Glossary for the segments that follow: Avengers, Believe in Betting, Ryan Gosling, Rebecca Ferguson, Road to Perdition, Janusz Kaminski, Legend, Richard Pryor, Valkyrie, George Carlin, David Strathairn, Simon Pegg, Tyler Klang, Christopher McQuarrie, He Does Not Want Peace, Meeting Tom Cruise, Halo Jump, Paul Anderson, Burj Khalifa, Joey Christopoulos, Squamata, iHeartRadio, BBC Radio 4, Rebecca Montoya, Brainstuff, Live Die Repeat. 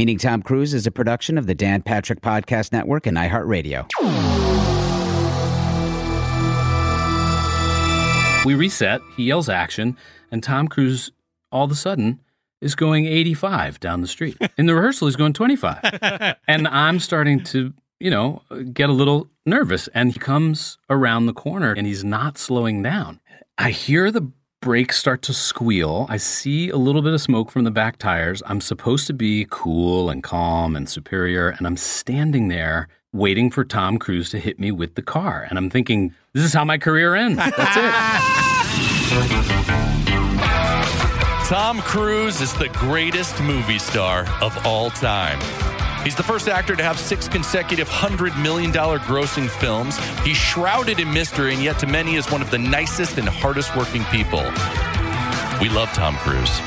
Meeting Tom Cruise is a production of the Dan Patrick Podcast Network and iHeartRadio. We reset, he yells action, and Tom Cruise, all of a sudden, is going 85 down the street. In the rehearsal, he's going 25. And I'm starting to, get a little nervous. And he comes around the corner, and he's not slowing down. I hear the brakes start to squeal. I see a little bit of smoke from the back tires. I'm supposed to be cool and calm and superior, and I'm standing there waiting for Tom Cruise to hit me with the car. And I'm thinking, this is how my career ends. That's it. Tom Cruise is the greatest movie star of all time. He's the first actor to have 6 consecutive $100 million grossing films. He's shrouded in mystery, and yet to many is one of the nicest and hardest working people. We love Tom Cruise.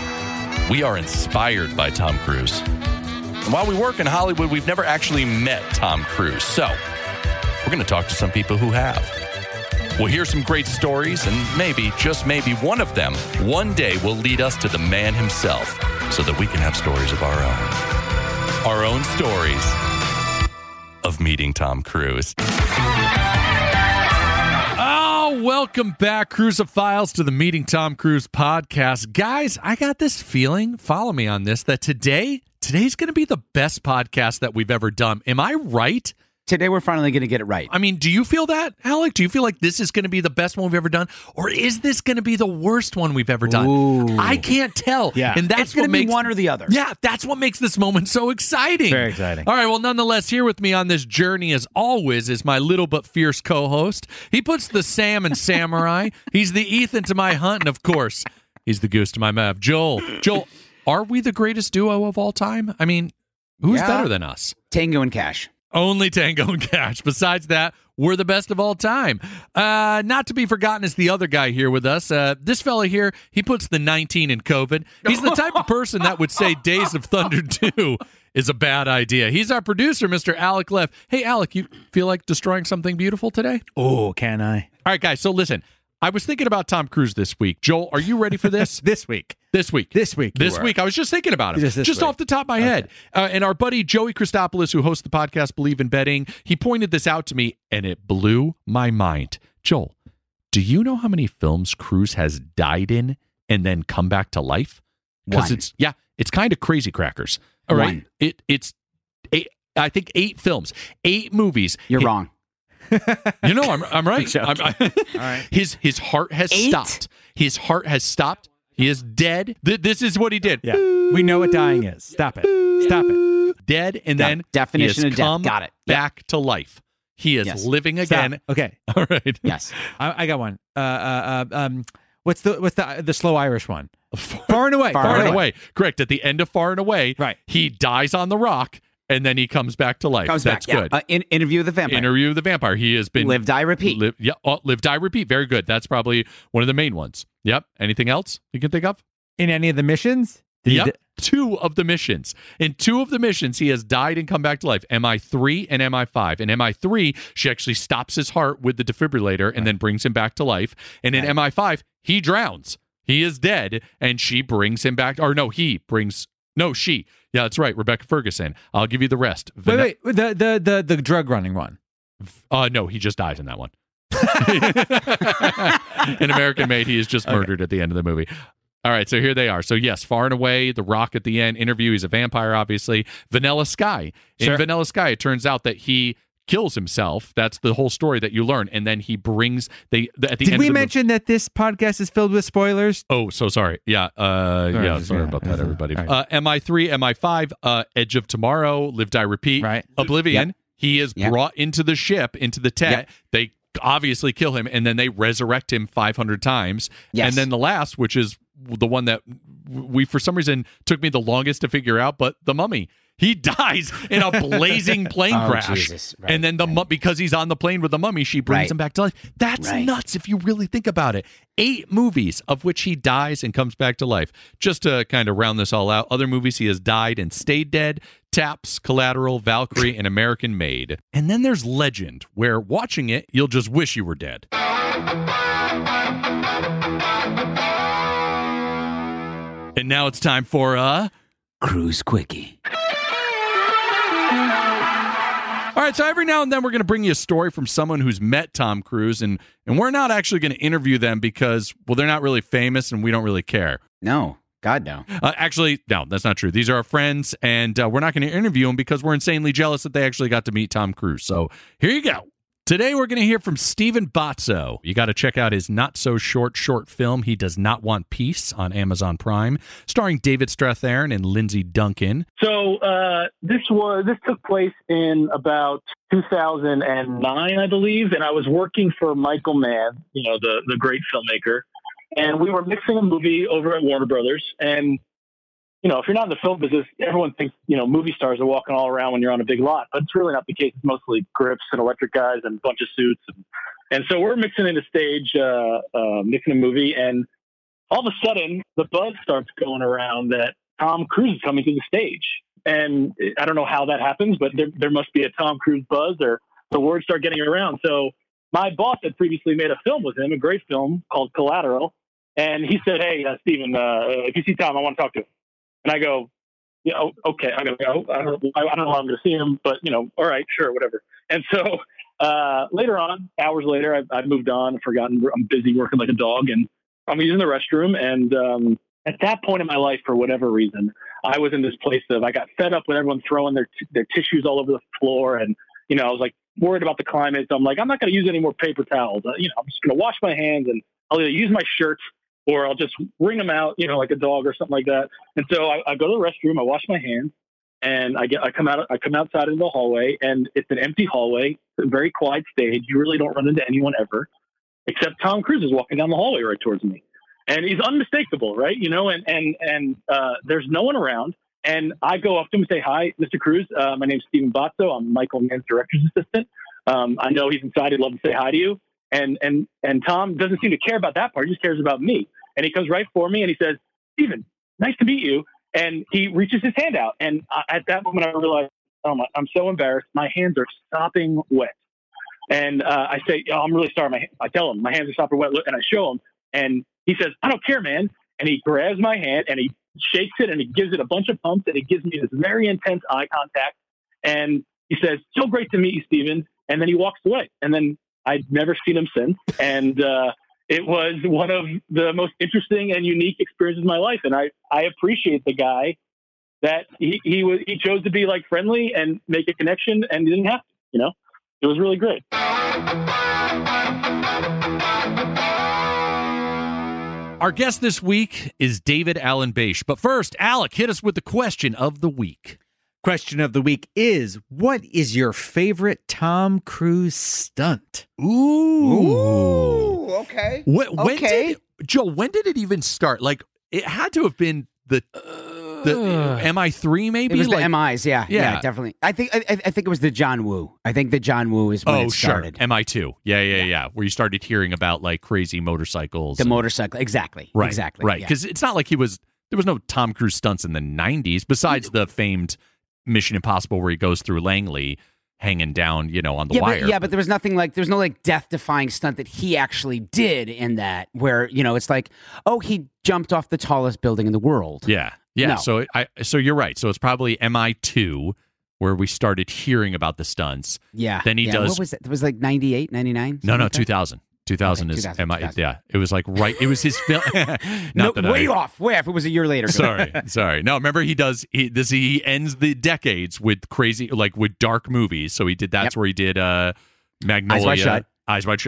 We are inspired by Tom Cruise. And while we work in Hollywood, we've never actually met Tom Cruise. So we're going to talk to some people who have. We'll hear some great stories, and maybe, just maybe, one of them one day will lead us to the man himself so that we can have stories of our own. Our own stories of meeting Tom Cruise. Oh, welcome back, Cruisophiles, to the Meeting Tom Cruise podcast. Guys, I got this feeling, follow me on this, that today's going to be the best podcast that we've ever done. Am I right? Today, we're finally going to get it right. I mean, do you feel that, Alec? Do you feel like this is going to be the best one we've ever done? Or is this going to be the worst one we've ever done? Ooh. I can't tell. Yeah. And that's going to be one or the other. Yeah, that's what makes this moment so exciting. Very exciting. All right, well, nonetheless, here with me on this journey, as always, is my little but fierce co-host. He puts the Sam in Samurai. He's the Ethan to my Hunt. And, of course, he's the Goose to my Mav. Joel, are we the greatest duo of all time? I mean, who's better than us? Tango and Cash. Only Tango and Cash. Besides that, we're the best of all time. Not to be forgotten is the other guy here with us. This fella here, he puts the 19 in COVID. He's the type of person that would say Days of Thunder 2 is a bad idea. He's our producer, Mr. Alec Leff. Hey, Alec, you feel like destroying something beautiful today? Oh, can I? All right, guys, so listen. I was thinking about Tom Cruise this week. Joel, are you ready for this? This week. I was just thinking about him. Just off the top of my head. And our buddy Joey Christopoulos, who hosts the podcast Believe in Betting, he pointed this out to me, and it blew my mind. Joel, do you know how many films Cruise has died in and then come back to life? Because it's kind of crazy crackers. All right. One. It's eight, I think 8 films, 8 movies. You're wrong. I'm right. All right. His heart has stopped. His heart has stopped. He is dead. This is what he did. Yeah. We know what dying is. Stop it. Dead, and then definition of death. Got it. Back to life. He is living again. Stop. Okay. All right. Yes. I got one. What's the slow Irish one? Far and away. Correct. At the end of Far and Away, right? He dies on the rock. And then he comes back to life. That's good. Interview with the Vampire. He has been... Live, Die, Repeat. Live, Die, Repeat. Very good. That's probably one of the main ones. Yep. Anything else you can think of? In any of the missions? Two of the missions. In 2 of the missions, he has died and come back to life. MI3 and MI5. In MI3, she actually stops his heart with the defibrillator and then brings him back to life. And in MI5, he drowns. He is dead, and she brings him back... she. Yeah, that's right. Rebecca Ferguson. I'll give you the rest. Wait. The drug running one. No, he just dies in that one. In American Made, he is just murdered at the end of the movie. All right, so here they are. So yes, Far and Away, the rock at the end, Interview, he's a vampire, obviously. Vanilla Sky. In Vanilla Sky, it turns out that he kills himself. That's the whole story that you learn. And then he brings... Did we mention that this podcast is filled with spoilers? Oh, so sorry. Yeah. Sorry about that, everybody. Right. MI3, MI5, Edge of Tomorrow, Live, Die, Repeat, right. Oblivion. Yep. He is brought into the ship, into the tent. Yep. They obviously kill him, and then they resurrect him 500 times. Yes. And then the last, which is the one that we, for some reason, took me the longest to figure out, but The Mummy. He dies in a blazing plane crash. Jesus. Right, and then because he's on the plane with the mummy, she brings him back to life. That's nuts if you really think about it. 8 movies of which he dies and comes back to life. Just to kind of round this all out, other movies he has died and stayed dead. Taps, Collateral, Valkyrie, and American Made. And then there's Legend, where watching it, you'll just wish you were dead. And now it's time for a... Cruise Quickie. All right, so every now and then we're going to bring you a story from someone who's met Tom Cruise, and we're not actually going to interview them because, well, they're not really famous and we don't really care. No. God, no. Actually, no, that's not true. These are our friends, and we're not going to interview them because we're insanely jealous that they actually got to meet Tom Cruise. So here you go. Today, we're going to hear from Stephen Botzau. You got to check out his not-so-short short film, He Does Not Want Peace, on Amazon Prime, starring David Strathairn and Lindsay Duncan. So this took place in about 2009, I believe, and I was working for Michael Mann, you know, the great filmmaker. And we were mixing a movie over at Warner Brothers. And, you know, if you're not in the film business, everyone thinks, you know, movie stars are walking all around when you're on a big lot. But it's really not the case. It's mostly grips and electric guys and a bunch of suits. And so we're mixing in a stage, mixing a movie. And all of a sudden, the buzz starts going around that Tom Cruise is coming to the stage. And I don't know how that happens, but there must be a Tom Cruise buzz, or the words start getting around. So my boss had previously made a film with him, a great film called Collateral. And he said, "Hey, Steven, if you see Tom, I want to talk to him." And I go, "Yeah, okay, I'm going to go. I don't know how I'm going to see him, but, you know, all right, sure, whatever." And so hours later, I've moved on, forgotten. I'm busy working like a dog, and I'm using the restroom. And at that point in my life, for whatever reason, I was in this place of, I got fed up with everyone throwing their tissues all over the floor. And, you know, I was like worried about the climate. So I'm like, I'm not going to use any more paper towels. You know, I'm just going to wash my hands, and I'll either use my shirt, or I'll just wring them out, you know, like a dog or something like that. And so I go to the restroom, I wash my hands, and I come outside into the hallway, and it's an empty hallway, a very quiet stage. You really don't run into anyone ever, except Tom Cruise is walking down the hallway right towards me, and he's unmistakable, right? You know, and there's no one around, and I go up to him and say, "Hi, Mr. Cruise. My name's Stephen Botzau. I'm Michael Mann's director's assistant. I know he's inside. I'd love to say hi to you." And Tom doesn't seem to care about that part. He just cares about me. And he comes right for me and he says, "Steven, nice to meet you." And he reaches his hand out. And at that moment, I realized, oh my, I'm so embarrassed. My hands are sopping wet. And I say, "Oh, I'm really sorry." I tell him my hands are sopping wet, and I show him. And he says, "I don't care, man." And he grabs my hand and he shakes it and he gives it a bunch of pumps and he gives me this very intense eye contact. And he says, "So great to meet you, Steven." And then he walks away. And then I'd never seen him since, and it was one of the most interesting and unique experiences of my life. And I appreciate the guy that he chose to be like friendly and make a connection, and he didn't have to. You know, it was really great. Our guest this week is David Alan Bache. But first, Alec, hit us with the question of the week. Question of the week is, what is your favorite Tom Cruise stunt? Ooh. Okay. When did it even start? Like, it had to have been the MI3, maybe? It was like, the MIs, yeah. Yeah, definitely. I think it was the John Woo. I think the John Woo is when it started. Sure. MI2. Yeah. Where you started hearing about, like, crazy motorcycles. The motorcycle. Exactly. Right. Exactly. Right. Because it's not like there was no Tom Cruise stunts in the 90s, besides the famed Mission Impossible, where he goes through Langley hanging down, you know, on the wire. But there was nothing like, there's no like death-defying stunt that he actually did in that, where, you know, it's like, oh, he jumped off the tallest building in the world. Yeah. No. So you're right. So it's probably MI2 where we started hearing about the stunts. Yeah. Then he does. What was it? It was like 98, 99? No, 2000. 2000 is 2000. Yeah, it was like right. It was his film. Way off. It was a year later. Sorry. No, remember he ends the decades with crazy, like with dark movies. So he did that's where he did Magnolia, Eyes Wide Shut. Eyes Wide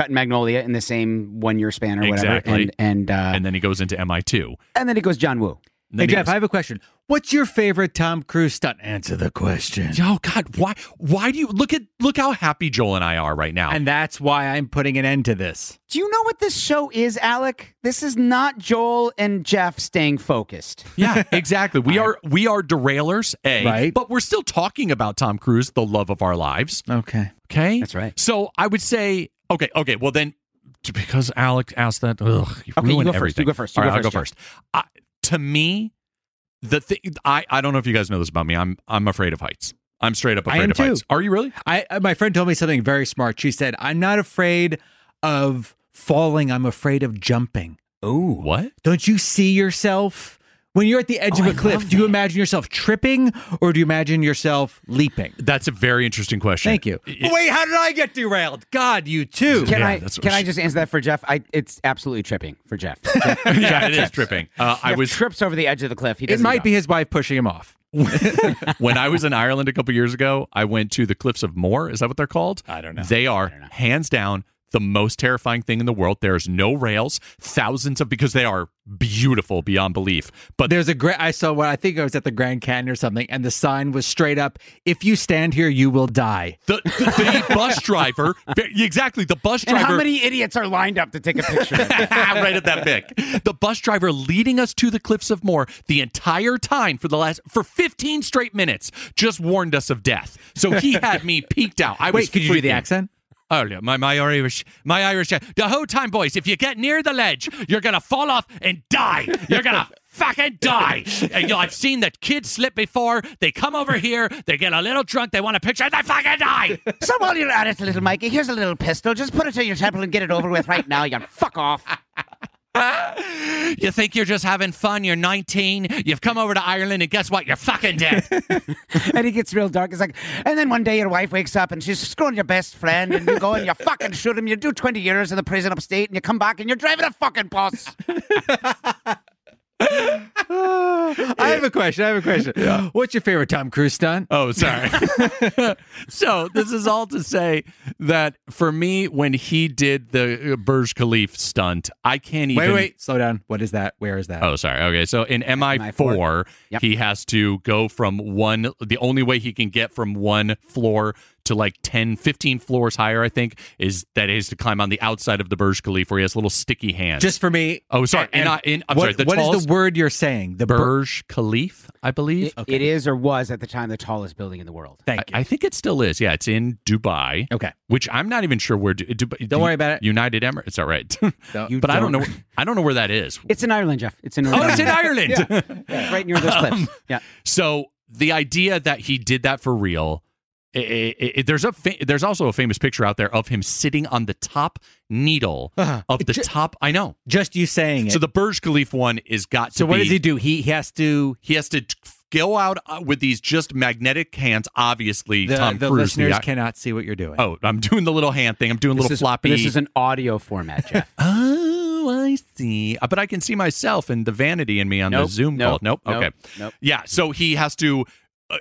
Shut and Magnolia in the same 1 year span or whatever. Exactly. And then he goes into MI2. And then he goes John Woo. Hey, Jeff, I have a question. What's your favorite Tom Cruise stunt? Answer the question. Oh, God. Why do you... Look how happy Joel and I are right now. And that's why I'm putting an end to this. Do you know what this show is, Alec? This is not Joel and Jeff staying focused. Yeah, exactly. We are derailers, A. Right. But we're still talking about Tom Cruise, the love of our lives. Okay? That's right. So I would say... Okay. Well, then... Because Alec asked that... You go first. All right, I'll go first. To me, the thing I don't know if you guys know this about me. I'm afraid of heights. I'm straight up afraid of heights. Are you really? My friend told me something very smart. She said, "I'm not afraid of falling. I'm afraid of jumping." Oh, what? Don't you see yourself When you're at the edge of a cliff, do you imagine yourself tripping or do you imagine yourself leaping? That's a very interesting question. Thank you. Wait, how did I get derailed? God, you too. Can I just answer that for Jeff? It's absolutely tripping for Jeff. Yeah, it is tripping. Jeff trips over the edge of the cliff. It might be his wife pushing him off. When I was in Ireland a couple years ago, I went to the Cliffs of Moher. Is that what they're called? I don't know. They are, hands down, the most terrifying thing in the world. There's no rails, because they are beautiful beyond belief. But there's a great, I saw what I think I was at the Grand Canyon or something, and the sign was straight up, if you stand here, you will die. The bus driver, exactly, the bus driver. And how many idiots are lined up to take a picture? Right at that pic. The bus driver leading us to the Cliffs of Moher the entire time for 15 straight minutes just warned us of death. So he had me peeked out. Could you do the accent? Oh, yeah, my Irish, the whole time, boys, if you get near the ledge, you're going to fall off and die. You're going to fucking die. And, I've seen that kids slip before. They come over here. They get a little drunk. They want a picture and they fucking die. So while you're at it, little Mikey, here's a little pistol. Just put it to your temple and get it over with right now. You fuck off. You think you're just having fun? You're 19. You've come over to Ireland, and guess what? You're fucking dead. And it gets real dark. It's like, and then one day your wife wakes up, and she's screwing your best friend, and you go and you fucking shoot him. You do 20 years in the prison upstate, and you come back, and you're driving a fucking bus. I have a question. Yeah. What's your favorite Tom Cruise stunt? Oh, sorry. So this is all to say that for me, when he did the Burj Khalifa stunt, I can't even... Wait, slow down. What is that? Where is that? Oh, sorry. Okay, so in MI4, yep. He has to go from one... The only way he can get from one floor to like 10, 15 floors higher, I think, is to climb on the outside of the Burj Khalifa where he has little sticky hands. Just for me. Oh, sorry. What is the word you're saying? The Burj Khalifa, I believe. It is or was at the time the tallest building in the world. Thank you. I think it still is. Yeah, it's in Dubai. Okay. Which I'm not even sure where Dubai. Don't worry about it. United Emirates. It's all right. I don't know where that is. It's in Ireland, Jeff. It's in Ireland. Oh, it's in Ireland. Yeah. Right near those cliffs. Yeah. So the idea that he did that for real... There's also a famous picture out there of him sitting on the top needle of the top. I know. Just you saying it. So the Burj Khalifa one is got to be. So what does he do? He has to go out with these just magnetic hands. Obviously, Tom Cruise. The listeners cannot see what you're doing. Oh, I'm doing the little hand thing. I'm doing little floppy. This is an audio format, Jeff. I see. But I can see myself and the vanity in me on the Zoom call. Nope. Yeah, so he has to...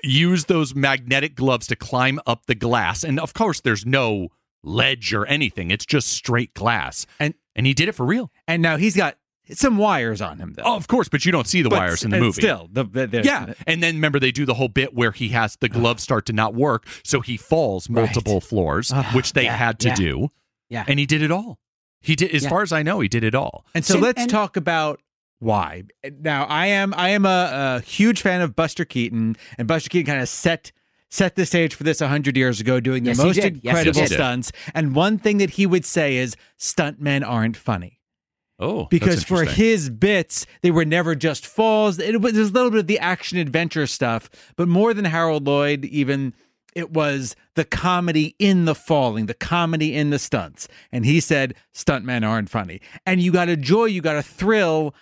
use those magnetic gloves to climb up the glass. And of course, there's no ledge or anything. It's just straight glass. And he did it for real. And now he's got some wires on him, though. Oh, of course, but you don't see the wires in the movie. Still. And then remember, they do the whole bit where he has the gloves start to not work. So he falls multiple floors, which they had to do. Yeah. And he did it all. He did, as far as I know, he did it all. And so let's talk about... Why? Now, I am a huge fan of Buster Keaton, and Buster Keaton kind of set the stage for this 100 years ago, doing the most incredible stunts. And one thing that he would say is, stuntmen aren't funny. Oh, because for his bits, they were never just falls. It was a little bit of the action-adventure stuff, but more than Harold Lloyd even... It was the comedy in the falling, the comedy in the stunts. And he said, stuntmen aren't funny. And you got a joy, you got a thrill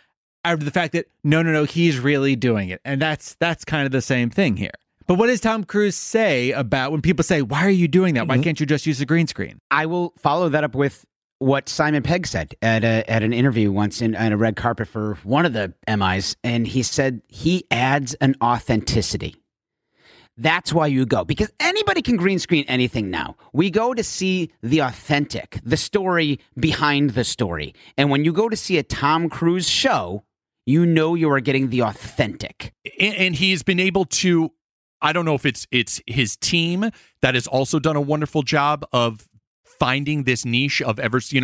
out of the fact that, no, he's really doing it. And that's kind of the same thing here. But what does Tom Cruise say about when people say, why are you doing that? Why can't you just use the green screen? I will follow that up with what Simon Pegg said at an interview once in a red carpet for one of the MIs. And he said he adds an authenticity. That's why you go, because anybody can green screen anything now. We go to see the authentic, the story behind the story. And when you go to see a Tom Cruise show, you know you are getting the authentic. And he's been able to, I don't know if it's his team that has also done a wonderful job of finding this niche of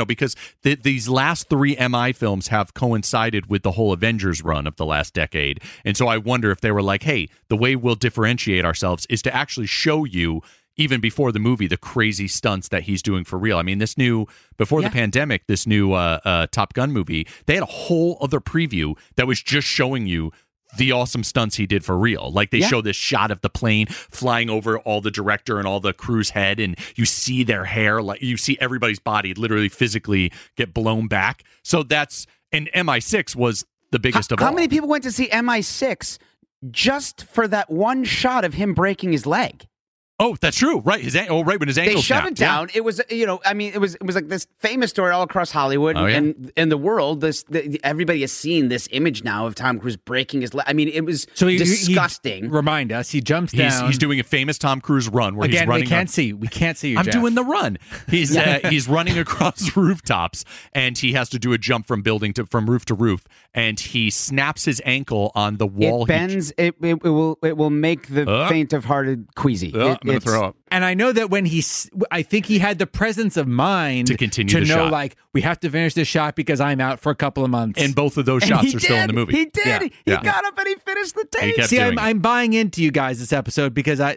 because these last three MI films have coincided with the whole Avengers run of the last decade. And so I wonder if they were like, hey, the way we'll differentiate ourselves is to actually show you, even before the movie, the crazy stunts that he's doing for real. I mean, before the pandemic, this new Top Gun movie, they had a whole other preview that was just showing you the awesome stunts he did for real. Like they show this shot of the plane flying over all the director and all the crew's head, and you see their hair, like you see everybody's body literally physically get blown back. So that's, and MI6 was the biggest of all. How many people went to see MI6 just for that one shot of him breaking his leg? Oh, that's true. Right. Right when his ankle They shut it down. Yeah. It was, you know, I mean, it was like this famous story all across Hollywood and in the world. Everybody has seen this image now of Tom Cruise breaking his leg. I mean, it was disgusting. Remind us, he jumps down. He's doing a famous Tom Cruise run where he's running. We can't see you, Jeff. I'm doing the run. He's he's running across rooftops, and he has to do a jump from building from roof to roof, and he snaps his ankle on the wall. It bends. It will make the faint-of-hearted queasy. I'm going to throw up. And I know that when I think he had the presence of mind to continue to know, shot. Like, we have to finish this shot because I'm out for a couple of months. And both of those shots are still in the movie. He did. Yeah. He got up and he finished the take. See, I'm buying into you guys this episode because I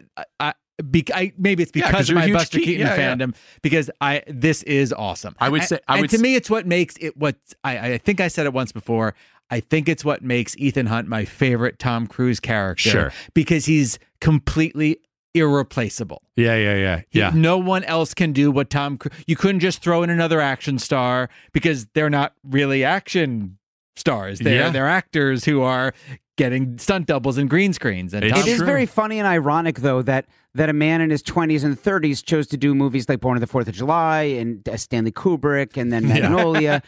maybe it's because of my Buster Keaton fandom because this is awesome. To me, it's what makes it what I think I said it once before. I think it's what makes Ethan Hunt my favorite Tom Cruise character because he's completely irreplaceable. Yeah. No one else can do what Tom Cruise. You couldn't just throw in another action star because they're not really action stars. They're actors who are getting stunt doubles and green screens. And it is very funny and ironic, though, that a man in his 20s and 30s chose to do movies like Born on the 4th of July and Stanley Kubrick and then Magnolia.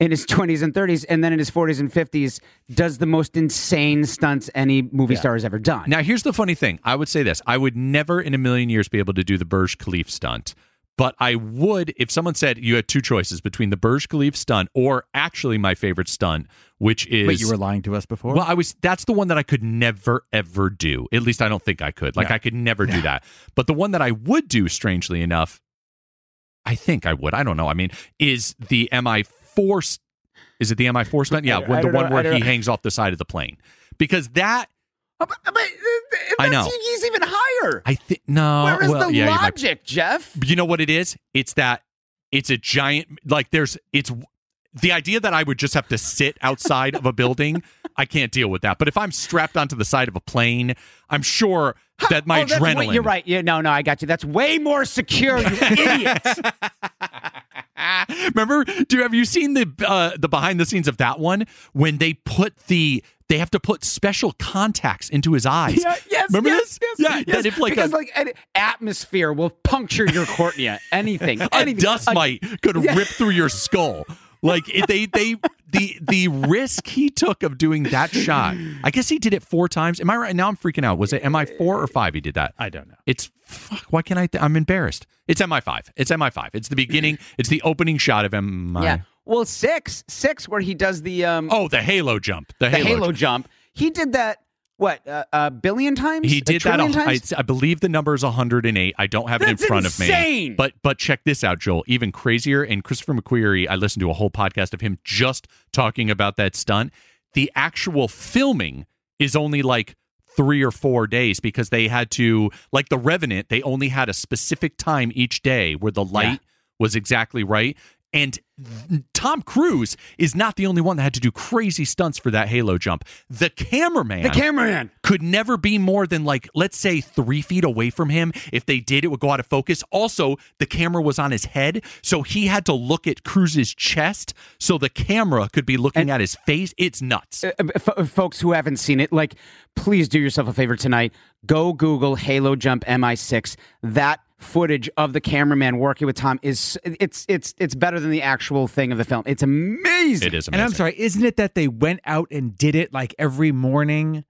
In his 20s and 30s, and then in his 40s and 50s, does the most insane stunts any movie star has ever done. Now, here's the funny thing. I would say this. I would never in a million years be able to do the Burj Khalifa stunt, but I would if someone said you had two choices between the Burj Khalifa stunt or actually my favorite stunt, which is... Wait, you were lying to us before? Well, that's the one that I could never, ever do. At least I don't think I could. Like, I could never do that. But the one that I would do, strangely enough, I think I would. I don't know. I mean, is the MI4 stunt. Is it the MI4 stunt? Yeah, the one where he hangs off the side of the plane. Because that... I know. He's even higher. Where is the logic, Jeff? You know what it is? It's that... It's a giant... Like, the idea that I would just have to sit outside of a building, I can't deal with that. But if I'm strapped onto the side of a plane, I'm sure that my adrenaline... You're right. Yeah, no, I got you. That's way more secure, you idiot. Remember, have you seen the behind the scenes of that one when they have to put special contacts into his eyes? Yeah, Remember this? Yeah. That if because an atmosphere will puncture your cornea. Anything. Dust mite could rip through your skull. Like the risk he took of doing that shot. I guess he did it 4 times. Am I right? Now I'm freaking out. Was it MI4 or 5? He did that. I don't know. It's fuck. Why can't I? I'm embarrassed. It's MI5. It's MI5. It's the beginning. It's the opening shot of MI. Yeah. Well, 6 where he does the the Halo Jump. The Halo Jump. He did that. What, a billion times? He did that. I believe the number is 108. I don't have it in front of me. But check this out, Joel. Even crazier, and Christopher McQuarrie, I listened to a whole podcast of him just talking about that stunt. The actual filming is only like 3 or 4 days because they had to, like The Revenant, they only had a specific time each day where the light was exactly right. And Tom Cruise is not the only one that had to do crazy stunts for that Halo Jump. The cameraman could never be more than, like, let's say 3 feet away from him. If they did, it would go out of focus. Also, the camera was on his head, so he had to look at Cruise's chest so the camera could be looking at his face. It's nuts. Folks who haven't seen it, like, please do yourself a favor tonight. Go Google Halo Jump MI6. That footage of the cameraman working with Tom is it's better than the actual thing of the film. It's amazing. It is amazing. And I'm sorry, isn't it that they went out and did it like every morning?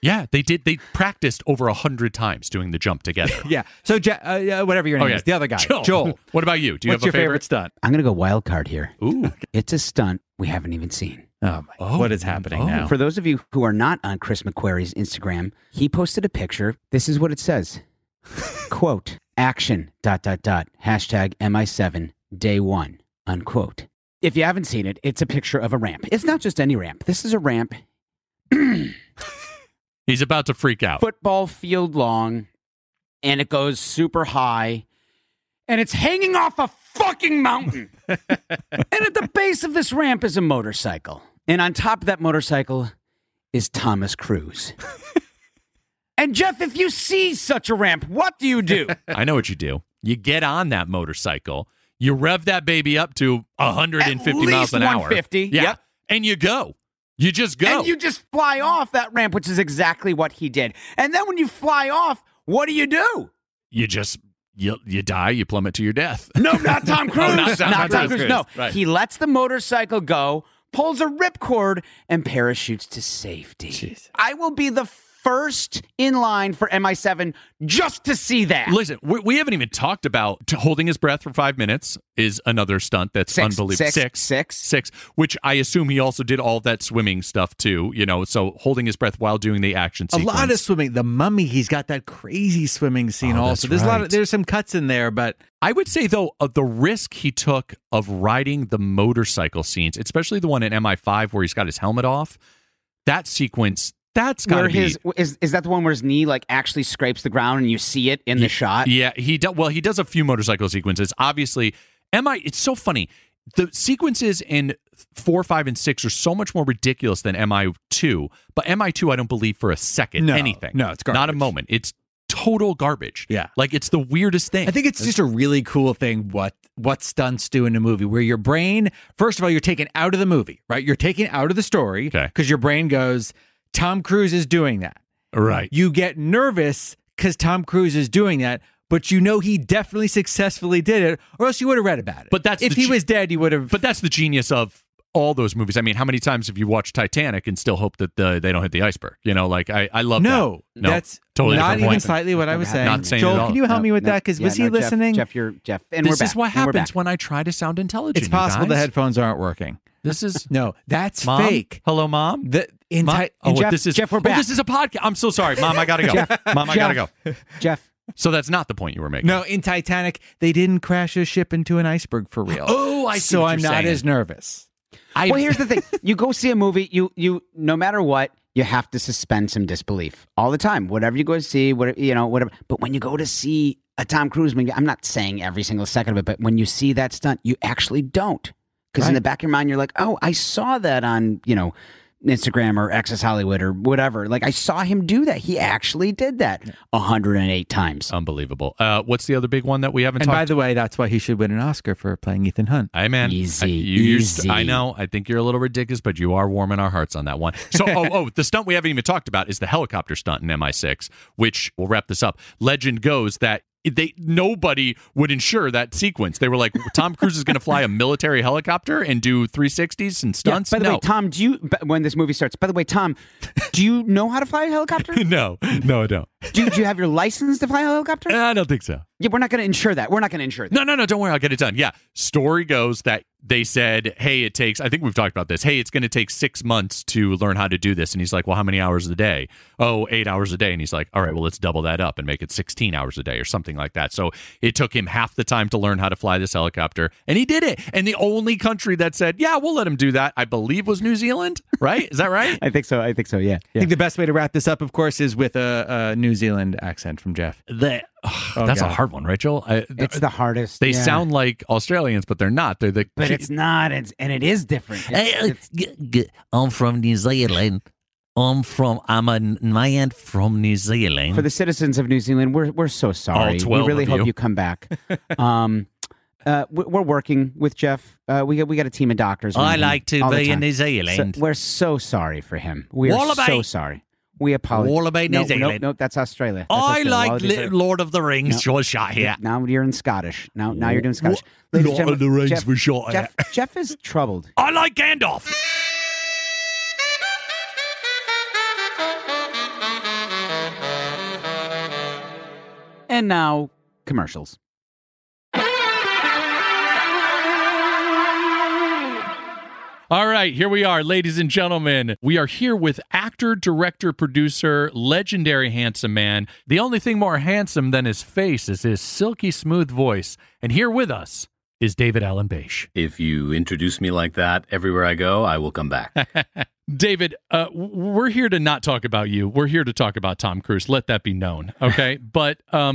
Yeah, they did. They practiced over 100 times doing the jump together. Yeah. So whatever your name is, the other guy, Joel. What about you? What's your favorite stunt? I'm gonna go wild card here. Ooh, it's a stunt we haven't even seen. Oh my! Oh, what is happening now? For those of you who are not on Chris McQuarrie's Instagram, he posted a picture. This is what it says. Quote, action, .. # MI7, day 1, .. If you haven't seen it, it's a picture of a ramp. It's not just any ramp. This is a ramp. He's about to freak out. Football field long, and it goes super high, and it's hanging off a fucking mountain. And at the base of this ramp is a motorcycle. And on top of that motorcycle is Thomas Cruise. And Jeff, if you see such a ramp, what do? I know what you do. You get on that motorcycle, you rev that baby up to 150 miles an hour. 150. Yeah. Yep. And you go. You just go. And you just fly off that ramp, which is exactly what he did. And then when you fly off, what do? You just... You die, you plummet to your death. No, not Tom Cruise. Not Tom Cruise. No, right. He lets the motorcycle go, pulls a ripcord, and parachutes to safety. Jeez. I will be the first in line for MI7 just to see that. Listen, we haven't even talked about holding his breath for 5 minutes is another stunt that's unbelievable. Six, which I assume he also did all that swimming stuff too, you know, so holding his breath while doing the action sequence. A lot of swimming. The Mummy, he's got that crazy swimming scene also. There's a lot of, there's some cuts in there, but... I would say, though, of the risk he took of riding the motorcycle scenes, especially the one in MI5 where he's got his helmet off, that sequence... That's gotta be. Is that the one where his knee like actually scrapes the ground and you see it in the shot? Yeah, he does a few motorcycle sequences. Obviously, it's so funny. The sequences in 4, 5, and 6 are so much more ridiculous than MI2, but MI2 I don't believe for a second anything. No, it's garbage. Not a moment. It's total garbage. Yeah. Like, it's the weirdest thing. I think it's just a really cool thing what stunts do in a movie, where your brain, first of all, you're taken out of the movie, right? You're taken out of the story because your brain goes... Tom Cruise is doing that. Right. You get nervous because Tom Cruise is doing that, but you know he definitely successfully did it, or else you would have read about it. But that's if he was dead, you would have... But that's the genius of all those movies. I mean, how many times have you watched Titanic and still hope that they don't hit the iceberg? You know, like, I love that. No, that's totally not even slightly what I was saying. Not saying Joel, can you help me with that? Because was he listening? Jeff, and this is what happens when I try to sound intelligent, it's possible the headphones aren't working. This is... No, that's Mom? Fake. Hello, Mom? Jeff, this is, Jeff, we're back. This is a podcast. I'm so sorry. Mom, I gotta go. Jeff. So that's not the point you were making. No, in Titanic, they didn't crash a ship into an iceberg for real. Oh, I see. So I'm not as nervous. Well, here's the thing. You go see a movie, you no matter what, you have to suspend some disbelief all the time. Whatever you go to see, whatever. But when you go to see a Tom Cruise movie, I'm not saying every single second of it, but when you see that stunt, you actually don't. Because in the back of your mind, you're like, oh, I saw that on, Instagram or Access Hollywood or whatever. Like, I saw him do that. He actually did that 108 times. Unbelievable. What's the other big one that we haven't talked about? And by the way, that's why he should win an Oscar for playing Ethan Hunt. Hey, man. Easy. I know. I think you're a little ridiculous, but you are warming our hearts on that one. So, the stunt we haven't even talked about is the helicopter stunt in MI6, which we'll wrap this up. Legend goes that nobody would insure that sequence. They were like, Tom Cruise is going to fly a military helicopter and do 360s and stunts. Yeah, by the way, Tom, when this movie starts, by the way, Tom, do you know how to fly a helicopter? No, I don't. Do you have your license to fly a helicopter? I don't think so. Yeah, we're not going to insure that. No, don't worry. I'll get it done. Yeah. Story goes that they said, hey, I think we've talked about this. Hey, it's going to take 6 months to learn how to do this. And he's like, well, how many hours a day? Oh, 8 hours a day. And he's like, all right, well, let's double that up and make it 16 hours a day or something like that. So it took him half the time to learn how to fly this helicopter. And he did it. And the only country that said, yeah, we'll let him do that, I believe, was New Zealand. Right? Is that right? I think so. Yeah. I think the best way to wrap this up, of course, is with a New Zealand accent from Jeff. That's a hard one, right, Joel? It's the hardest. They sound like Australians, but they're not. It's not, and it is different. I'm from New Zealand. I'm a man from New Zealand. For the citizens of New Zealand, we're so sorry. All 12 we really of hope you come back. We're working with Jeff. We got a team of doctors. I like to be in New Zealand. So we're so sorry for him. We're so sorry. We apologize. Wallaby, New Zealand. No, that's Australia. I like Lord of the Rings. Sure, shot here. Now you're in Scottish. Now you're doing Scottish. Lord of the Rings, Jeff, for sure. Jeff is troubled. I like Gandalf. And now, commercials. All right, here we are, ladies and gentlemen. We are here with actor, director, producer, legendary handsome man. The only thing more handsome than his face is his silky smooth voice. And here with us is David Alan Bache. If you introduce me like that everywhere I go, I will come back. David, we're here to not talk about you. We're here to talk about Tom Cruise. Let that be known, okay? But I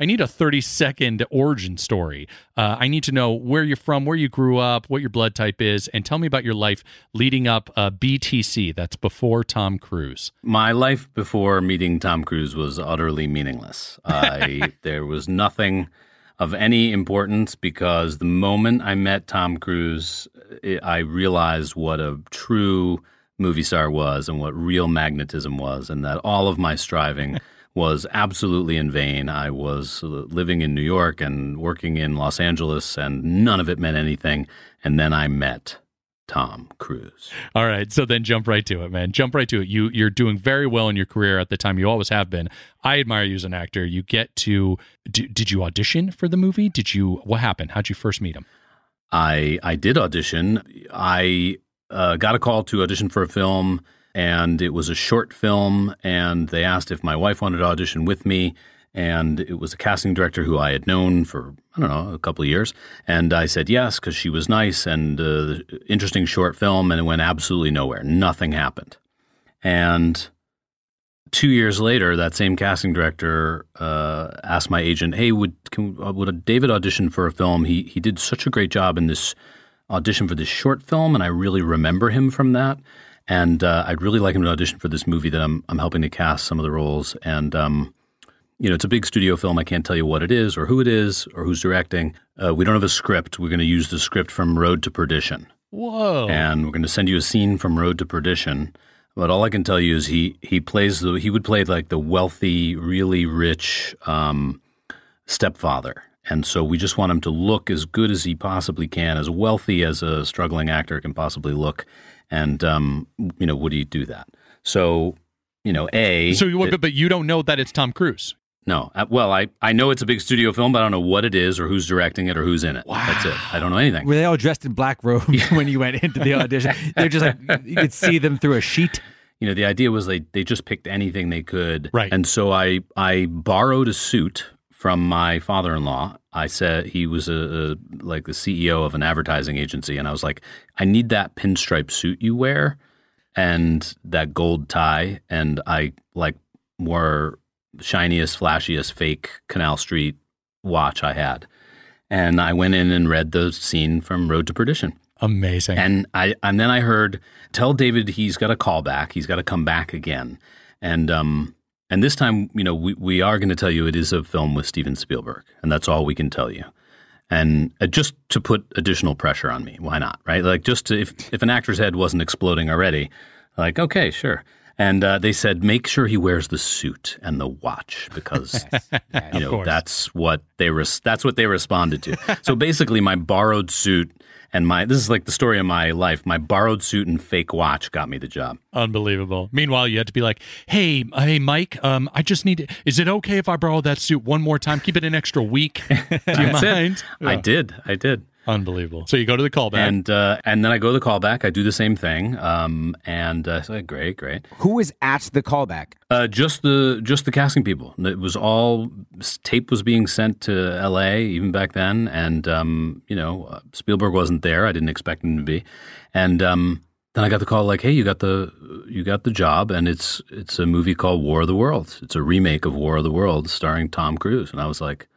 need a 30-second origin story. I need to know where you're from, where you grew up, what your blood type is, and tell me about your life leading up BTC. That's before Tom Cruise. My life before meeting Tom Cruise was utterly meaningless. There was nothing of any importance, because the moment I met Tom Cruise, I realized what a true movie star was and what real magnetism was, and that all of my striving was absolutely in vain. I was living in New York and working in Los Angeles, and none of it meant anything. And then I met Tom Cruise. All right. So then jump right to it, man. Jump right to it. You're doing very well in your career at the time. You always have been. I admire you as an actor. You get to, did you audition for the movie? What happened? How'd you first meet him? I did audition. I got a call to audition for a film, and it was a short film, and they asked if my wife wanted to audition with me, and it was a casting director who I had known for, I don't know, a couple of years, and I said yes because she was nice, and interesting short film, and it went absolutely nowhere. Nothing happened. And 2 years later, that same casting director asked my agent, hey, would David audition for a film? He did such a great job in this audition for this short film, and I really remember him from that. And I'd really like him to audition for this movie that I'm helping to cast some of the roles. And, it's a big studio film. I can't tell you what it is or who it is or who's directing. We don't have a script. We're going to use the script from Road to Perdition. Whoa. And we're going to send you a scene from Road to Perdition. But all I can tell you is he would play like the wealthy, really rich stepfather. And so we just want him to look as good as he possibly can, as wealthy as a struggling actor can possibly look. And, would he do that? So, but you don't know that it's Tom Cruise. No. Well, I know it's a big studio film, but I don't know what it is or who's directing it or who's in it. Wow. That's it. I don't know anything. Were they all dressed in black robes when you went into the audition? They're just like, you could see them through a sheet. The idea was they just picked anything they could. Right. And so I borrowed a suit from my father-in-law. I said, he was like the CEO of an advertising agency, and I was like, I need that pinstripe suit you wear and that gold tie, and I like wore shiniest, flashiest fake Canal Street watch I had. And I went in and read the scene from Road to Perdition. Amazing. And then I heard, tell David he's got a call back, he's got to come back again. And this time, we are going to tell you it is a film with Steven Spielberg, and that's all we can tell you. And just to put additional pressure on me, why not, right? Like, just to, if an actor's head wasn't exploding already, like, okay, sure. And they said, make sure he wears the suit and the watch, because yes, that's what they responded to. So basically, my borrowed suit and this is like the story of my life. My borrowed suit and fake watch got me the job. Unbelievable. Meanwhile, you had to be like, hey, Mike, I just need to, is it okay if I borrow that suit one more time? Keep it an extra week. Do you mind? Yeah. I did. Unbelievable. So you go to the callback. And then I go to the callback. I do the same thing. So great. Who was at the callback? Just the casting people. It was all, tape was being sent to L.A. even back then. And, Spielberg wasn't there. I didn't expect him to be. And then I got the call like, hey, you got the job. And it's a movie called War of the Worlds. It's a remake of War of the Worlds starring Tom Cruise. And I was like,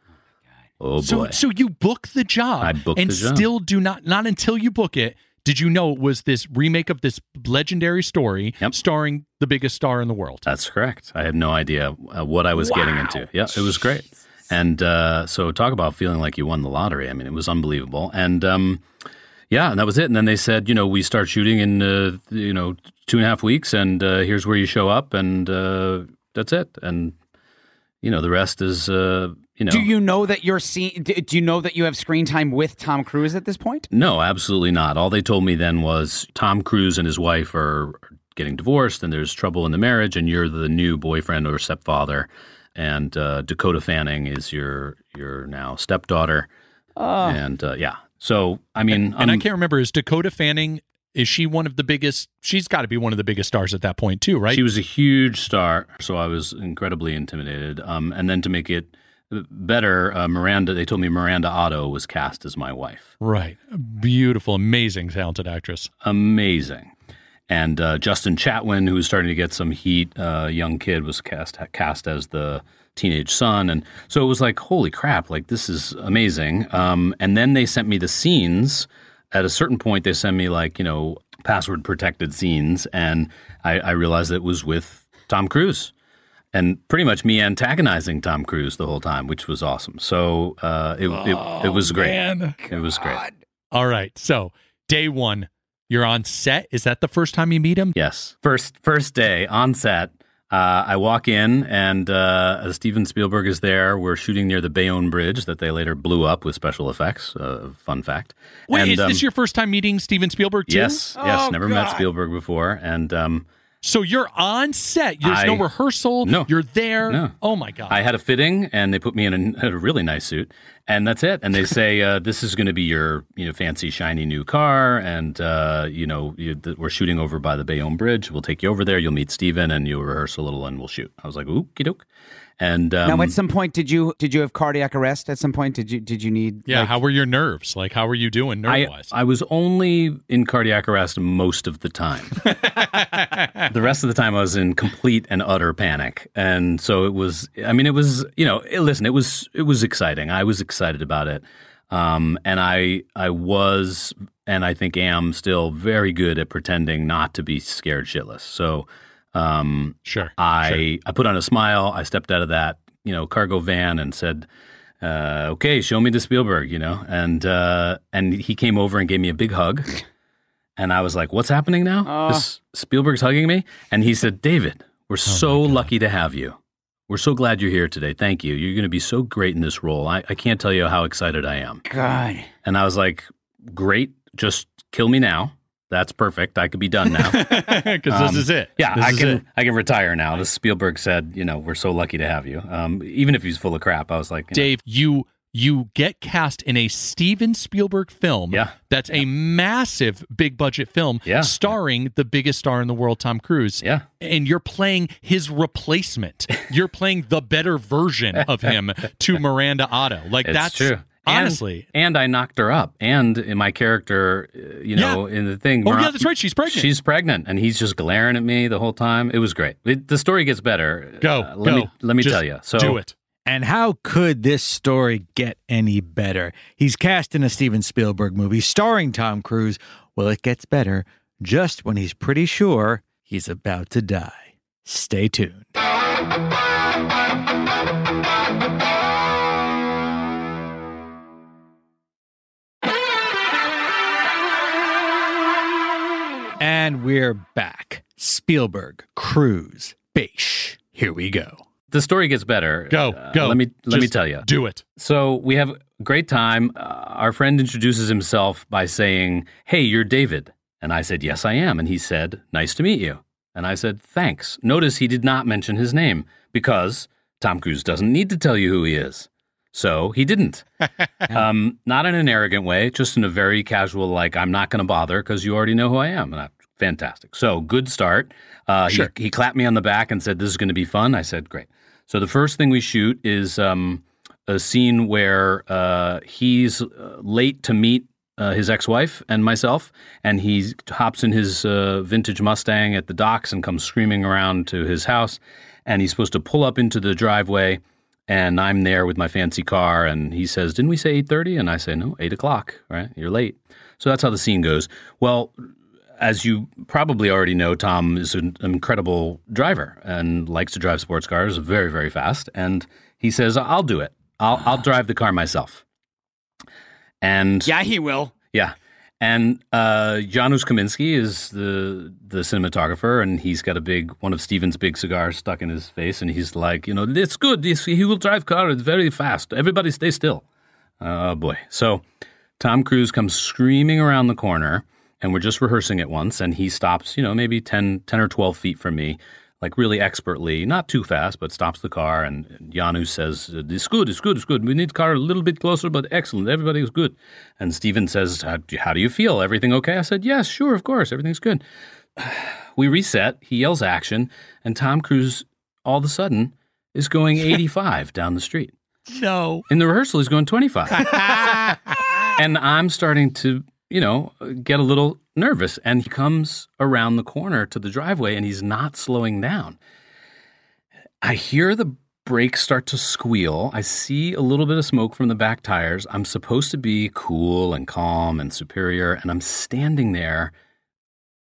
oh, boy. So you book the job. I booked the job. And still do not until you book it, did you know it was this remake of this legendary story starring the biggest star in the world. That's correct. I had no idea what I was getting into. Yeah, it was great. And so talk about feeling like you won the lottery. I mean, it was unbelievable. And and that was it. And then they said, we start shooting in, 2.5 weeks, and here's where you show up. And that's it. And, the rest is... Do you know that do you know that you have screen time with Tom Cruise at this point? No, absolutely not. All they told me then was Tom Cruise and his wife are getting divorced, and there's trouble in the marriage, and you're the new boyfriend or stepfather, and Dakota Fanning is your now stepdaughter. So I mean, and I can't remember, is Dakota Fanning? Is she one of the biggest? She's got to be one of the biggest stars at that point too, right? She was a huge star, so I was incredibly intimidated. And then to make it better, they told me Miranda Otto was cast as my wife. Right. Beautiful, amazing, talented actress. Amazing. And Justin Chatwin, who was starting to get some heat, young kid, was cast as the teenage son. And so it was like, holy crap, like this is amazing. And then they sent me the scenes. At a certain point, they sent me like, password protected scenes. And I realized that it was with Tom Cruise. and pretty much me antagonizing Tom Cruise the whole time, which was awesome. So it was great. Man. It was great. All right. So day one, you're on set. Is that the first time you meet him? Yes. First day on set. I walk in, and Steven Spielberg is there. We're shooting near the Bayonne Bridge that they later blew up with special effects. Fun fact. Wait, and, is this your first time meeting Steven Spielberg, too? Yes, never met Spielberg before. And so you're on set. There's no rehearsal. No. You're there. No. Oh, my God. I had a fitting, and they put me in a really nice suit, and that's it. And they say, this is going to be your fancy, shiny new car, and we're shooting over by the Bayonne Bridge. We'll take you over there. You'll meet Steven, and you'll rehearse a little, and we'll shoot. I was like, okie doke. And now, at some point, did you have cardiac arrest? At some point, did you need? Yeah. How were your nerves? Like, how were you doing nerve wise? I was only in cardiac arrest most of the time. The rest of the time, I was in complete and utter panic, and so it was. I mean, it was. Listen, it was exciting. I was excited about it, and I was, and I think am still very good at pretending not to be scared shitless. So. I put on a smile. I stepped out of that, cargo van and said, okay, show me the Spielberg, and he came over and gave me a big hug. And I was like, what's happening now? This Spielberg's hugging me. And he said, David, we're so lucky to have you. We're so glad you're here today. Thank you. You're going to be so great in this role. I can't tell you how excited I am. God. And I was like, great. Just kill me now. That's perfect. I could be done now. Because this is it. Yeah, I can retire now. This Spielberg said, we're so lucky to have you. Even if he's full of crap, I was like... Dave, you get cast in a Steven Spielberg film that's a massive big budget film starring the biggest star in the world, Tom Cruise. Yeah. And you're playing his replacement. You're playing the better version of him to Miranda Otto. Like, that's true. Honestly. And I knocked her up. And in my character, in the thing. Oh, yeah, that's right. She's pregnant. She's pregnant. And he's just glaring at me the whole time. It was great. The story gets better. Let me just tell you. So, do it. And how could this story get any better? He's cast in a Steven Spielberg movie starring Tom Cruise. Well, it gets better just when he's pretty sure he's about to die. Stay tuned. And we're back. Spielberg, Cruise, Beish. Here we go. The story gets better. Go. Let me tell you. Do it. So we have a great time. Our friend introduces himself by saying, hey, you're David. And I said, yes, I am. And he said, nice to meet you. And I said, thanks. Notice he did not mention his name because Tom Cruise doesn't need to tell you who he is. So he didn't. Not in an arrogant way, just in a very casual, like, I'm not going to bother because you already know who I am. And fantastic. So good start. He clapped me on the back and said, this is going to be fun. I said, great. So the first thing we shoot is a scene where he's late to meet his ex-wife and myself, and he hops in his vintage Mustang at the docks and comes screaming around to his house, and he's supposed to pull up into the driveway. And I'm there with my fancy car, and he says, didn't we say 8:30? And I say, no, 8 o'clock, right? You're late. So that's how the scene goes. Well, as you probably already know, Tom is an incredible driver and likes to drive sports cars very, very fast. And he says, I'll do it. I'll drive the car myself. And yeah, he will. Yeah. And Janusz Kaminski is the cinematographer, and he's got one of Steven's big cigars stuck in his face, and he's like, it's good. He will drive car very fast. Everybody stay still. Oh, boy. So Tom Cruise comes screaming around the corner, and we're just rehearsing it once, and he stops, maybe 10 or 12 feet from me, like really expertly, not too fast, but stops the car, and Janusz says, it's good. We need car a little bit closer, but excellent. Everybody is good. And Steven says, how do you feel? Everything okay? I said, yes, sure, of course. Everything's good. We reset. He yells action, and Tom Cruise, all of a sudden, is going 85 down the street. No. In the rehearsal, he's going 25. And I'm starting to... get a little nervous. And he comes around the corner to the driveway, and he's not slowing down. I hear the brakes start to squeal. I see a little bit of smoke from the back tires. I'm supposed to be cool and calm and superior, and I'm standing there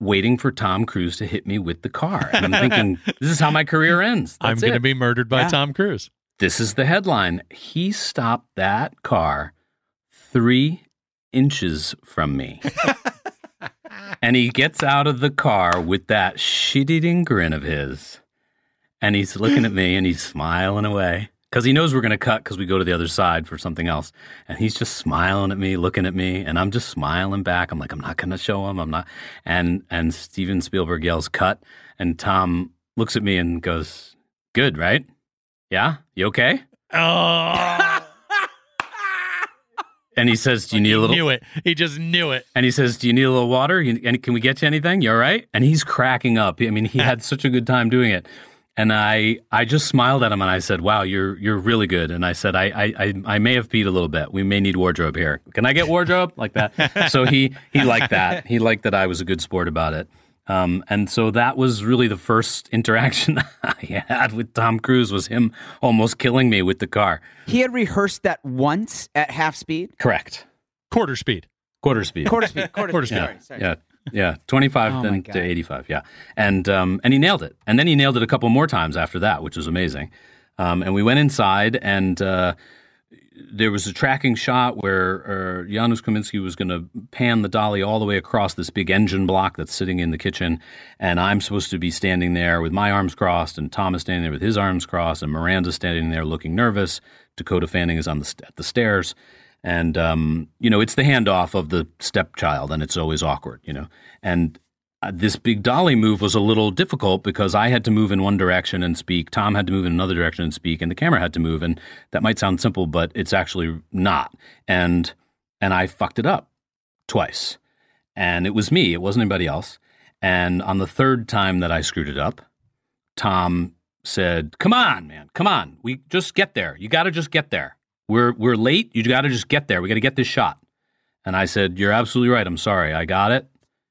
waiting for Tom Cruise to hit me with the car. And I'm thinking, this is how my career ends. That's I'm going to be murdered by Tom Cruise. This is the headline. He stopped that car 3 inches from me. And he gets out of the car with that shit-eating grin of his. And he's looking at me and he's smiling away. Because he knows we're going to cut because we go to the other side for something else. And he's just smiling at me, looking at me, and I'm just smiling back. I'm like, I'm not going to show him. I'm not. And Steven Spielberg yells, cut. And Tom looks at me and goes, good, right? Yeah? You okay? Oh. And he says, do you need a little... He knew it. He just knew it. And he says, do you need a little water? And can we get you anything? You all right? And he's cracking up. I mean, he had such a good time doing it. And I just smiled at him and I said, wow, you're really good. And I said, I may have peed a little bit. We may need wardrobe here. Can I get wardrobe? Like that. So he liked that. He liked that I was a good sport about it. And so that was really the first interaction I had with Tom Cruise, was him almost killing me with the car. He had rehearsed that once at half speed? Correct. Quarter speed. Yeah. Sorry. Yeah. Yeah, 25 then to 85, yeah. And he nailed it. And then he nailed it a couple more times after that, which was amazing. And we went inside, and there was a tracking shot where Janusz Kaminski was going to pan the dolly all the way across this big engine block that's sitting in the kitchen, and I'm supposed to be standing there with my arms crossed, and Tom is standing there with his arms crossed, and Miranda's standing there looking nervous. Dakota Fanning is on at the stairs. And, it's the handoff of the stepchild, and it's always awkward, And this big dolly move was a little difficult because I had to move in one direction and speak. Tom had to move in another direction and speak, and the camera had to move. And that might sound simple, but it's actually not. And I fucked it up twice. And it was me. It wasn't anybody else. And on the third time that I screwed it up, Tom said, come on, man, come on. We just get there. You got to just get there. We're late. You got to just get there. We got to get this shot. And I said, you're absolutely right. I'm sorry. I got it.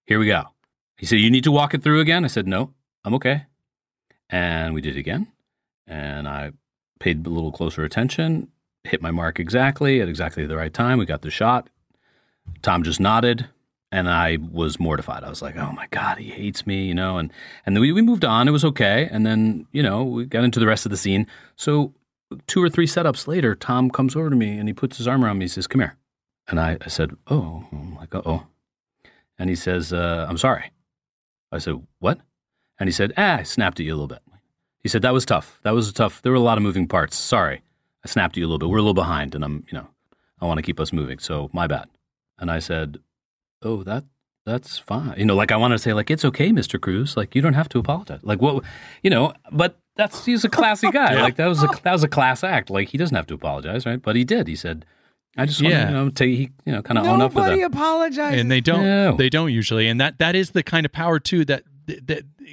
Here we go. He said, you need to walk it through again? I said, no, I'm okay. And we did it again. And I paid a little closer attention, hit my mark exactly at exactly the right time. We got the shot. Tom just nodded. And I was mortified. I was like, oh, my God, he hates me, And then we moved on. It was okay. And then, we got into the rest of the scene. So 2 or 3 setups later, Tom comes over to me and he puts his arm around me. He says, come here. And I said, oh. I'm like, uh-oh. And he says, I'm sorry. I said, what? And he said, I snapped at you a little bit. He said, that was tough. There were a lot of moving parts. Sorry. I snapped at you a little bit. We're a little behind and I want to keep us moving. So my bad. And I said, oh, that's fine. I want to say, it's okay, Mr. Cruise. You don't have to apologize. But he's a classy guy. Yeah. That was a class act. He doesn't have to apologize, right? But he did. He said, I just want to kind of own up with that. Nobody apologizes. And they don't. No. They don't usually. And that is the kind of power too that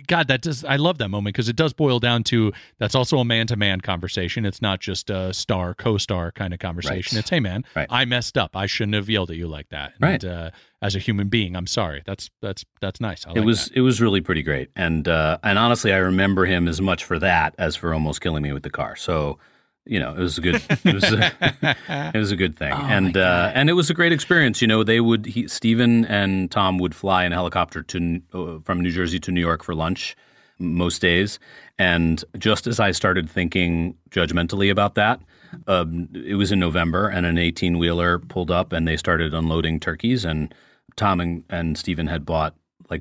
God, that does. I love that moment because it does boil down to that's also a man-to-man conversation. It's not just a star co-star kind of conversation. Right. It's hey man, right. I messed up. I shouldn't have yelled at you like that. And, right. As a human being, I'm sorry. That's nice. I like that. It was really pretty great. And honestly, I remember him as much for that as for almost killing me with the car. So. It was a good, it was a good thing. Oh, and it was a great experience. Stephen and Tom would fly in a helicopter from New Jersey to New York for lunch most days. And just as I started thinking judgmentally about that, it was in November and an 18-wheeler pulled up and they started unloading turkeys. And Tom and Stephen had bought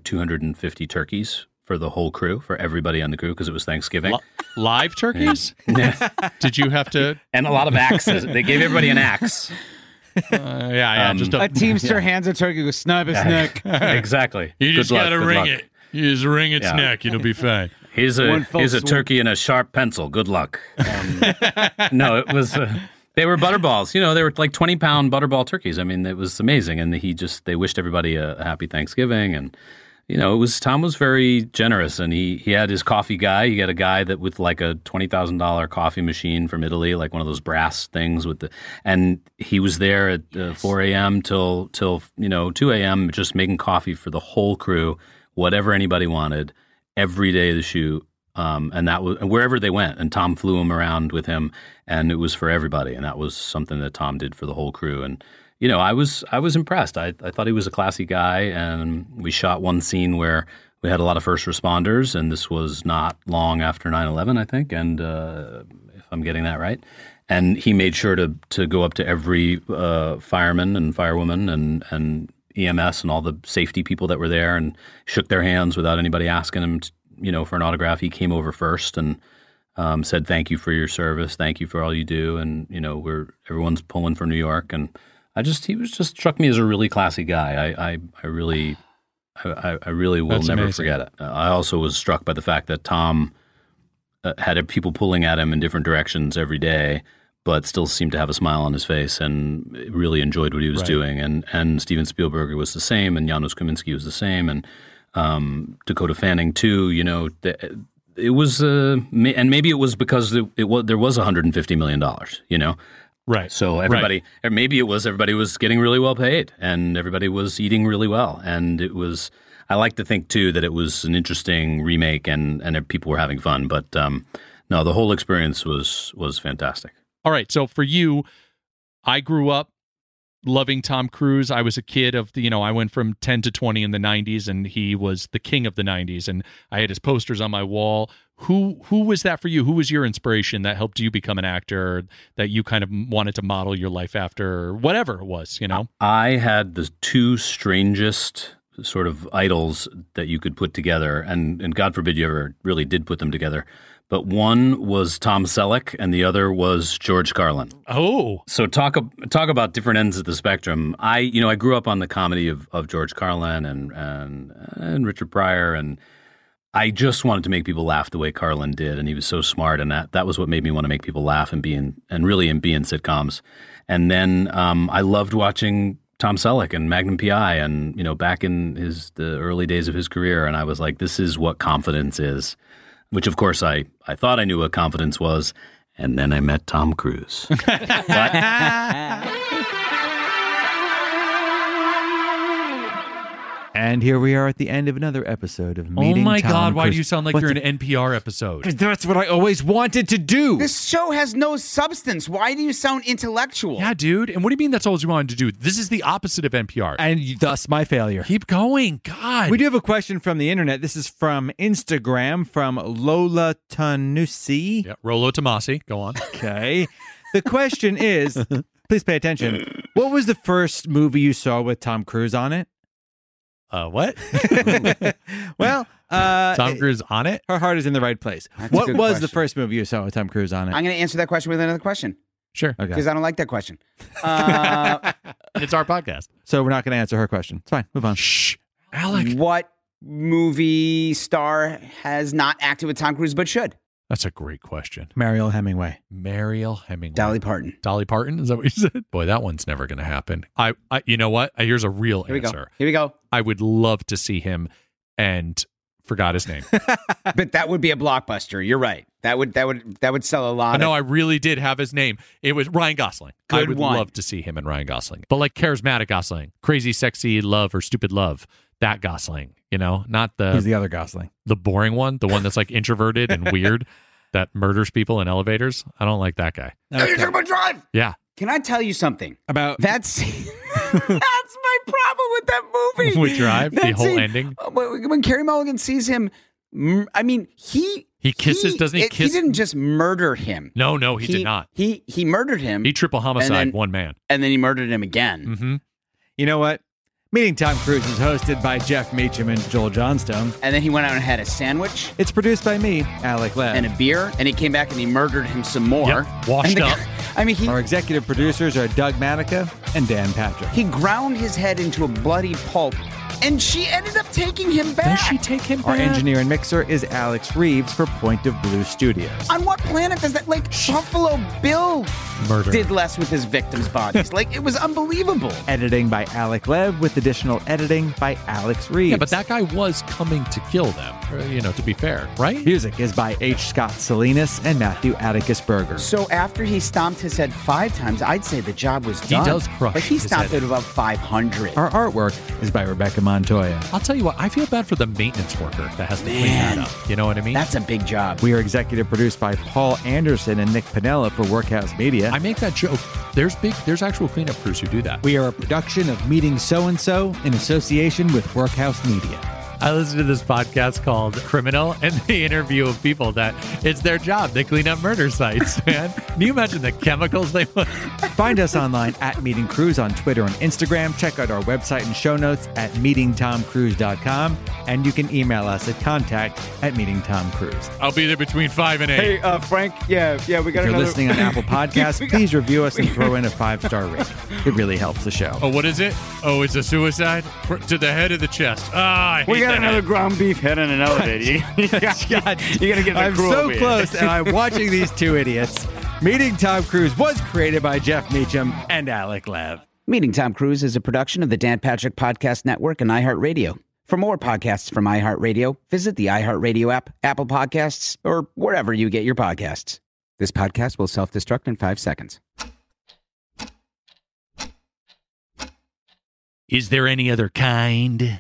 250 turkeys. For the whole crew, for everybody on the crew, because it was Thanksgiving. Live turkeys? Yeah. Did you have to? And a lot of axes. They gave everybody an axe. A teamster hands a turkey with snub its neck. Exactly. You just got to ring it. You just ring its neck. It'll be fine. Here's a turkey and a sharp pencil. Good luck. No, it was... they were butterballs. They were 20-pound butterball turkeys. I mean, it was amazing. And they wished everybody a happy Thanksgiving and... Tom was very generous, and he had his coffee guy. He had a guy that with a $20,000 coffee machine from Italy, one of those brass things and he was there at 4 a.m. till 2 a.m. just making coffee for the whole crew, whatever anybody wanted, every day of the shoot. And that was wherever they went, and Tom flew him around with him, and it was for everybody. And that was something that Tom did for the whole crew. And you know, I was impressed. I thought he was a classy guy, and we shot one scene where we had a lot of first responders, and this was not long after 9/11, I think, and if I'm getting that right. And he made sure to go up to every fireman and firewoman and EMS and all the safety people that were there, and shook their hands without anybody asking him, for an autograph. He came over first and said, "Thank you for your service. Thank you for all you do." And everyone's pulling for New York. And he struck me as a really classy guy. I really will That's never amazing. Forget it. I also was struck by the fact that Tom had people pulling at him in different directions every day, but still seemed to have a smile on his face and really enjoyed what he was doing. And Steven Spielberg was the same, and Janusz Kaminski was the same, and Dakota Fanning too. It was and maybe it was because there was $150 million. Right. So everybody, or maybe it was everybody was getting really well paid, and everybody was eating really well, and it was. I like to think too that it was an interesting remake, and people were having fun. But no, the whole experience was fantastic. All right, so for you, I grew up loving Tom Cruise. I was a kid of I went from 10 to 20 in the 90s, and he was the king of the 90s, and I had his posters on my wall. Who was that for you? Who was your inspiration that helped you become an actor that you kind of wanted to model your life after, or whatever it was, I had the two strangest sort of idols that you could put together, and God forbid you ever really did put them together. But one was Tom Selleck, and the other was George Carlin. Oh, so talk about different ends of the spectrum. I grew up on the comedy of George Carlin and Richard Pryor, and I just wanted to make people laugh the way Carlin did, and he was so smart, and that was what made me want to make people laugh and really be in sitcoms. And then I loved watching Tom Selleck and Magnum P.I. and back in the early days of his career, and I was like, this is what confidence is. Which, of course, I thought I knew what confidence was, and then I met Tom Cruise. And here we are at the end of another episode of Meeting Tom Cruise. Oh my God, why do you sound like you're an NPR episode? Because that's what I always wanted to do. This show has no substance. Why do you sound intellectual? Yeah, dude. And what do you mean that's all you wanted to do? This is the opposite of NPR. And thus my failure. Keep going. God. We do have a question from the internet. This is from Instagram, from Lola Tanusi. Yeah, Rolo Tomasi. Go on. Okay. The question is, please pay attention, what was the first movie you saw with Tom Cruise on it? What? Well, Tom Cruise on it? Her heart is in the right place. That's what was the first movie you saw with Tom Cruise on it? I'm going to answer that question with another question. Sure. Okay. Because I don't like that question. It's our podcast. So we're not going to answer her question. It's fine. Move on. Shh. Alec. What movie star has not acted with Tom Cruise but should? That's a great question. Mariel Hemingway. Dolly Parton? Is that what you said? Boy, that one's never going to happen. I you know what? Here's a real answer. Here we go. I would love to see him, and forgot his name. But that would be a blockbuster. You're right. That would sell a lot. No, I really did have his name. It was Ryan Gosling. Good I would one. Love to see him and Ryan Gosling. But like charismatic Gosling, crazy, sexy love or stupid love. That Gosling, not the... He's the other Gosling. The boring one, the one that's like introverted and weird, that murders people in elevators. I don't like that guy. Okay. You took my drive! Yeah. Can I tell you something? About... That's... That's my problem with that movie. With Drive? That's the whole ending? When Carey Mulligan sees him, I mean, he kisses, doesn't he kiss? He didn't just murder him. No, he did not. He murdered him. He triple homicide one man. And then he murdered him again. Mm-hmm. You know what? Meeting Tom Cruise is hosted by Jeff Meacham and Joel Johnstone. And then he went out and had a sandwich. It's produced by me, Alec Lev. And a beer. And he came back and he murdered him some more. Yep. Washed up. Our executive producers are Doug Matica and Dan Patrick. He ground his head into a bloody pulp. And she ended up taking him back. Does she take him back? Our engineer and mixer is Alex Reeves for Point of Blue Studios. On what planet does that, Buffalo Bill murder did less with his victims' bodies? It was unbelievable. Editing by Alec Lev with additional editing by Alex Reeves. Yeah, but that guy was coming to kill them. you know, to be fair, right? Music is by H. Scott Salinas and Matthew Atticus Berger. So after he stomped his head 5 times, I'd say the job was done. He does crush. But he stomped it about 500. Our artwork is by Rebecca Montoya. I'll tell you what, I feel bad for the maintenance worker that has to clean that up. You know what I mean? That's a big job. We are executive produced by Paul Anderson and Nick Piniella for Workhouse Media. I make that joke. There's actual cleanup crews who do that. We are a production of Meeting So-and-So in association with Workhouse Media. I listen to this podcast called Criminal, and they interview people that it's their job. They clean up murder sites, man. Can you imagine the chemicals they put? Find us online at Meeting Cruise on Twitter and Instagram. Check out our website and show notes at meetingtomcruise.com. And you can email us at contact@meetingtomcruise.com. I'll be there between 5 and 8. Hey, Frank. Yeah, we got another. If you're listening on Apple Podcasts, please review us and throw in a 5-star rating. It really helps the show. Oh, what is it? Oh, it's a suicide? To the head of the chest. Ah, I hate that. Another ground beef head in an elevator. You're gonna get the I'm so beer. Close, and I'm watching these two idiots. Meeting Tom Cruise was created by Jeff Meacham and Alec Lev. Meeting Tom Cruise is a production of the Dan Patrick Podcast Network and iHeartRadio. For more podcasts from iHeartRadio, visit the iHeartRadio app, Apple Podcasts, or wherever you get your podcasts. This podcast will self-destruct in 5 seconds. Is there any other kind?